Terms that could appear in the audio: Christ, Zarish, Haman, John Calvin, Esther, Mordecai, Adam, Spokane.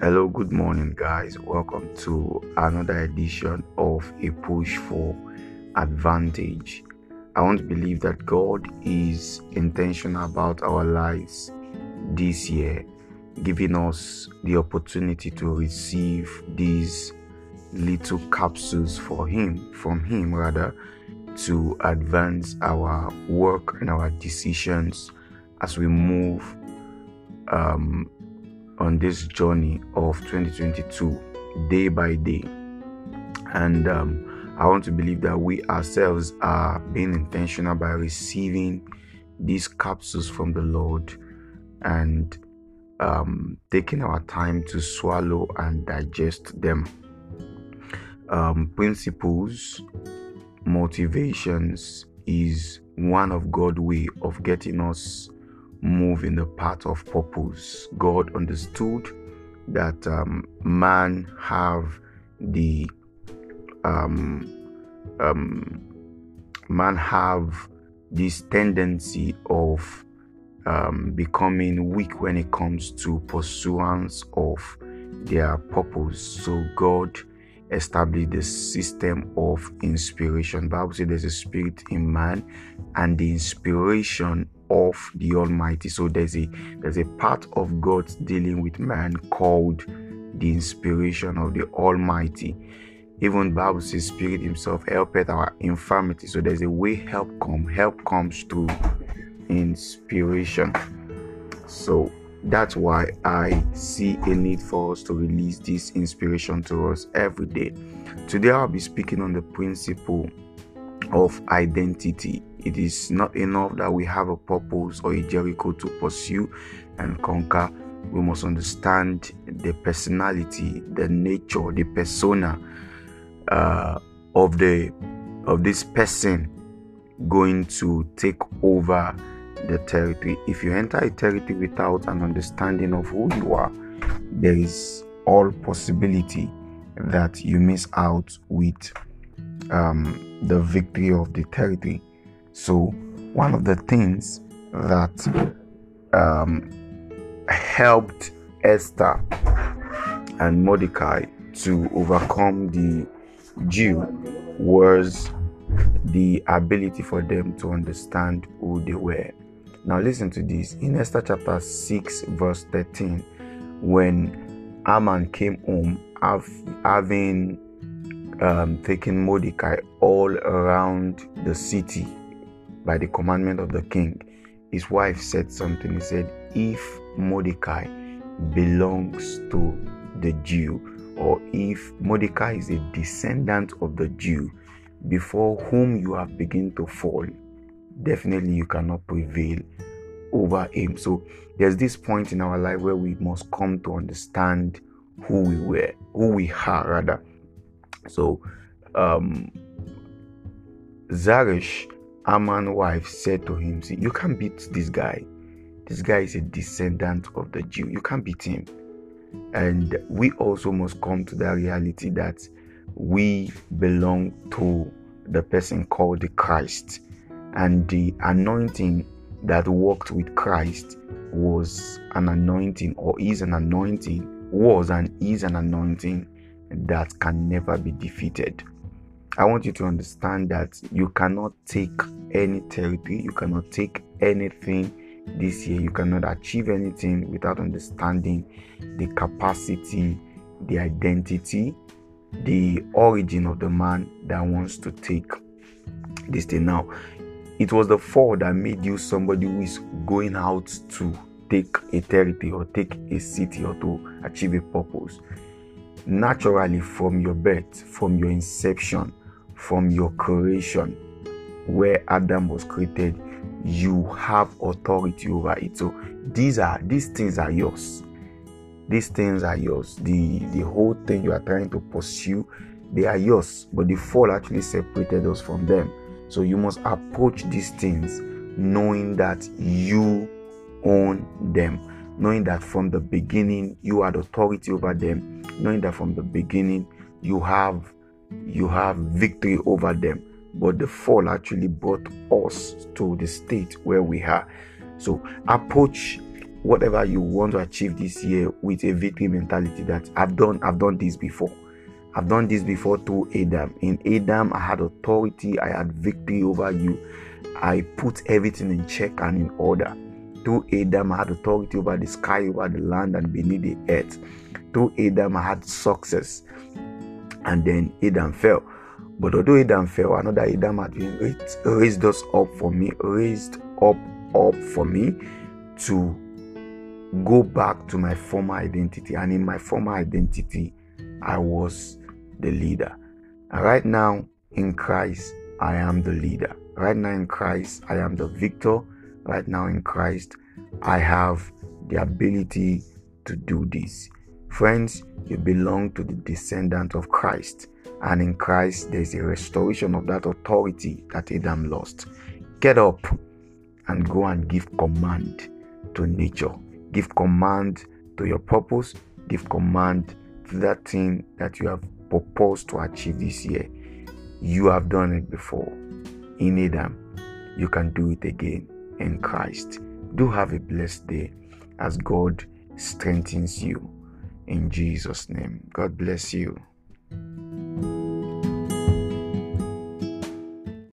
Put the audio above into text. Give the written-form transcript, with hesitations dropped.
Hello, good morning guys, welcome to another edition of A Push for Advantage. I want to believe that God is intentional about our lives this year, giving us the opportunity to receive these little capsules from him to advance our work and our decisions as we move on this journey of 2022 day by day. And I want to believe that we ourselves are being intentional by receiving these capsules from the Lord and taking our time to swallow and digest them. Principles, motivations is one of God's way of getting us move in the path of purpose. God understood that man have the man have this tendency of becoming weak when it comes to pursuance of their purpose. So God established the system of inspiration. Bible says there's a spirit in man and the inspiration of the Almighty. So there's a part of God's dealing with man called the inspiration of the Almighty. Even Bible says Spirit himself helpeth our infirmity. So there's a way help comes through inspiration. So that's why I see a need for us to release this inspiration to us every day. Today I'll be speaking on the principle of identity. It is not enough that we have a purpose or a Jericho to pursue and conquer. We must understand the personality, the nature, the persona of this person going to take over the territory. If you enter a territory without an understanding of who you are, there is all possibility that you miss out with the victory of the territory. So one of the things that helped Esther and Mordecai to overcome the Jew was the ability for them to understand who they were. Now listen to this. In Esther chapter 6 verse 13, when Haman came home, having taken Mordecai all around the city by the commandment of the king, his wife said something. He said, if Mordecai belongs to the Jew, or if Mordecai is a descendant of the Jew, before whom you have begun to fall, definitely you cannot prevail over him. So there's this point in our life where we must come to understand who we are. So Zarish, Haman's wife, said to him, see, you can't beat this guy. This guy is a descendant of the Jew. You can't beat him. And we also must come to the reality that we belong to the person called the Christ. And the anointing that worked with Christ was and is an anointing that can never be defeated. I want you to understand that you cannot take any territory, you cannot take anything this year, you cannot achieve anything without understanding the capacity, the identity, the origin of the man that wants to take this thing. Now, it was the fall that made you somebody who is going out to take a territory or take a city or to achieve a purpose. Naturally, from your birth, from your inception, from your creation, where Adam was created, you have authority over it. So these things are yours. These things are yours. The whole thing you are trying to pursue, they are yours. But the fall actually separated us from them. So you must approach these things knowing that you own them, knowing that from the beginning you had authority over them, knowing that from the beginning you have victory over them. But the fall actually brought us to the state where we are. So approach whatever you want to achieve this year with a victory mentality that I've done this before through Adam. In Adam, I had authority, I had victory over you. I put everything in check and in order. Through Adam, I had authority over the sky, over the land, and beneath the earth. Through Adam, I had success. And then Adam fell. But although Adam fell, another Adam had been raised up for me to go back to my former identity. And in my former identity, I was the leader. And right now in Christ, I am the leader. Right now in Christ, I am the victor. Right now in Christ, I have the ability to do this. Friends, you belong to the descendant of Christ. And in Christ, there is a restoration of that authority that Adam lost. Get up and go and give command to nature. Give command to your purpose. Give command to that thing that you have proposed to achieve this year. You have done it before in Adam. You can do it again in Christ. Do have a blessed day as God strengthens you in Jesus' name. God bless you.